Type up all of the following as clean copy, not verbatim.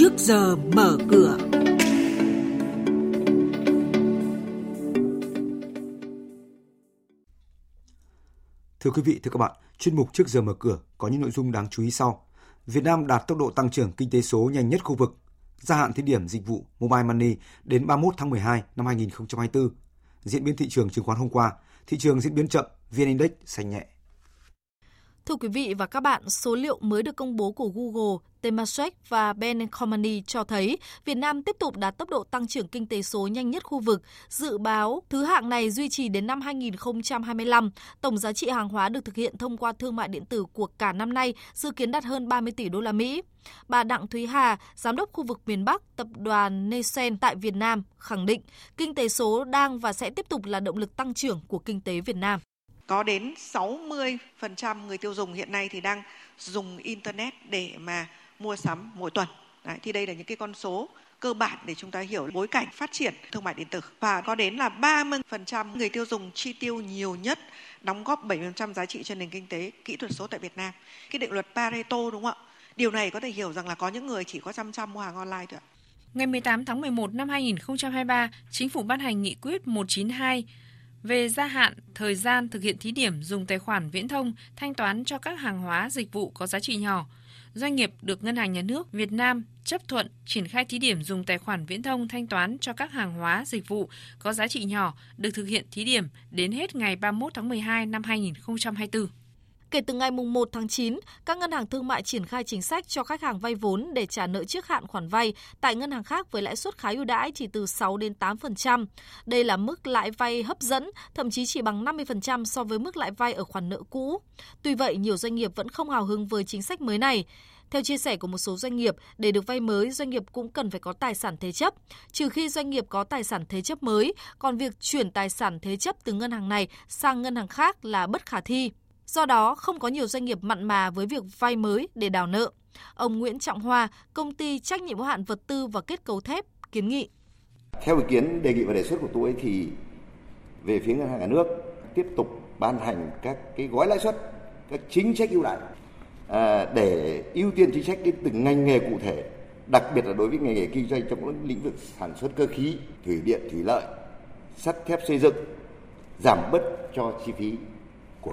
Trước giờ mở cửa. Thưa quý vị, thưa các bạn, chuyên mục Trước giờ mở cửa có những nội dung đáng chú ý sau. Việt Nam đạt tốc độ tăng trưởng kinh tế số nhanh nhất khu vực. Gia hạn thí điểm dịch vụ Mobile-Money đến 31 tháng 12 năm 2024. Diễn biến thị trường chứng khoán hôm qua, thị trường diễn biến chậm, VN-Index xanh nhẹ. Thưa quý vị và các bạn, số liệu mới được công bố của Google, Temasek và VN-Index cho thấy Việt Nam tiếp tục đạt tốc độ tăng trưởng kinh tế số nhanh nhất khu vực. Dự báo thứ hạng này duy trì đến năm 2025. Tổng giá trị hàng hóa được thực hiện thông qua thương mại điện tử của cả năm nay dự kiến đạt hơn 30 tỷ đô la Mỹ. Bà Đặng Thúy Hà, giám đốc khu vực miền Bắc, tập đoàn Nesen tại Việt Nam khẳng định kinh tế số đang và sẽ tiếp tục là động lực tăng trưởng của kinh tế Việt Nam. Có đến 60% người tiêu dùng hiện nay thì đang dùng Internet để mà mua sắm mỗi tuần. Đấy, thì đây là những cái con số cơ bản để chúng ta hiểu bối cảnh phát triển thương mại điện tử. Và có đến là 30% người tiêu dùng chi tiêu nhiều nhất, đóng góp 7% giá trị cho nền kinh tế kỹ thuật số tại Việt Nam. Cái định luật Pareto đúng không ạ? Điều này có thể hiểu rằng là có những người chỉ có chăm mua hàng online thôi ạ. Ngày 18 tháng 11 năm 2023, Chính phủ ban hành nghị quyết 192 về gia hạn thời gian thực hiện thí điểm dùng tài khoản viễn thông thanh toán cho các hàng hóa dịch vụ có giá trị nhỏ. Doanh nghiệp được Ngân hàng Nhà nước Việt Nam chấp thuận triển khai thí điểm dùng tài khoản viễn thông thanh toán cho các hàng hóa dịch vụ có giá trị nhỏ được thực hiện thí điểm đến hết ngày 31 tháng 12 năm 2024. Kể từ ngày 1 tháng 9, các ngân hàng thương mại triển khai chính sách cho khách hàng vay vốn để trả nợ trước hạn khoản vay tại ngân hàng khác với lãi suất khá ưu đãi chỉ từ 6 đến 8%. Đây là mức lãi vay hấp dẫn, thậm chí chỉ bằng 50% so với mức lãi vay ở khoản nợ cũ. Tuy vậy, nhiều doanh nghiệp vẫn không hào hứng với chính sách mới này. Theo chia sẻ của một số doanh nghiệp, để được vay mới, doanh nghiệp cũng cần phải có tài sản thế chấp. Trừ khi doanh nghiệp có tài sản thế chấp mới, còn việc chuyển tài sản thế chấp từ ngân hàng này sang ngân hàng khác là bất khả thi. Do đó, không có nhiều doanh nghiệp mặn mà với việc vay mới để đào nợ. Ông Nguyễn Trọng Hoa, công ty trách nhiệm hữu hạn vật tư và kết cấu thép, kiến nghị. Theo ý kiến đề nghị và đề xuất của tôi thì về phía Ngân hàng Nhà nước tiếp tục ban hành các cái gói lãi suất, các chính sách ưu đãi để ưu tiên chính sách đến từng ngành nghề cụ thể, đặc biệt là đối với ngành nghề kinh doanh trong lĩnh vực sản xuất cơ khí, thủy điện, thủy lợi, sắt thép xây dựng, giảm bớt cho chi phí của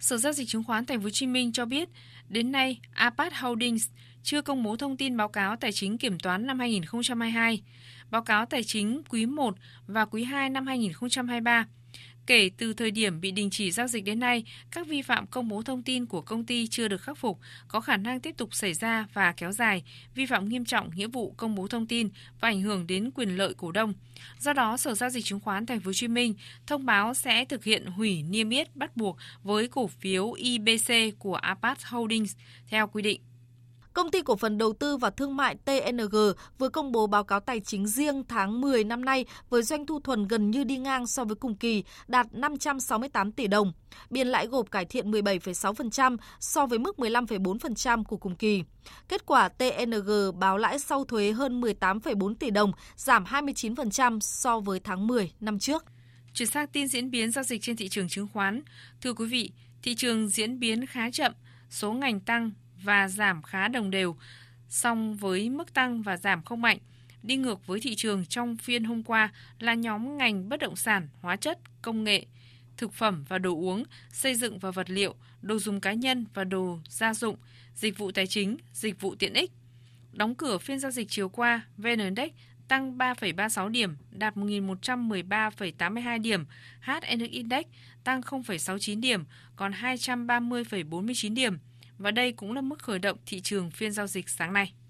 Sở Giao dịch Chứng khoán Thành phố Hồ Chí Minh cho biết, đến nay APAT Holdings chưa công bố thông tin báo cáo tài chính kiểm toán năm 2022, báo cáo tài chính quý 1 và quý 2 năm 2023. Kể từ thời điểm bị đình chỉ giao dịch đến nay, các vi phạm công bố thông tin của công ty chưa được khắc phục, có khả năng tiếp tục xảy ra và kéo dài, vi phạm nghiêm trọng nghĩa vụ công bố thông tin và ảnh hưởng đến quyền lợi cổ đông. Do đó, Sở Giao dịch Chứng khoán Thành phố Hồ Chí Minh thông báo sẽ thực hiện hủy niêm yết bắt buộc với cổ phiếu IBC của APAC Holdings theo quy định. Công ty cổ phần đầu tư và thương mại TNG vừa công bố báo cáo tài chính riêng tháng 10 năm nay với doanh thu thuần gần như đi ngang so với cùng kỳ, đạt 568 tỷ đồng. Biên lãi gộp cải thiện 17,6% so với mức 15,4% của cùng kỳ. Kết quả TNG báo lãi sau thuế hơn 18,4 tỷ đồng, giảm 29% so với tháng 10 năm trước. Chuyển sang tin diễn biến giao dịch trên thị trường chứng khoán. Thưa quý vị, thị trường diễn biến khá chậm, số ngành tăng và giảm khá đồng đều, song với mức tăng và giảm không mạnh. Đi ngược với thị trường trong phiên hôm qua là nhóm ngành bất động sản, hóa chất, công nghệ, thực phẩm và đồ uống, xây dựng và vật liệu, đồ dùng cá nhân và đồ gia dụng, dịch vụ tài chính, dịch vụ tiện ích. Đóng cửa phiên giao dịch chiều qua, VN-Index tăng 3,36 điểm, đạt 1.113,82 điểm, HNX Index tăng 0,69 điểm, còn 230,49 điểm. Và đây cũng là mức khởi động thị trường phiên giao dịch sáng nay.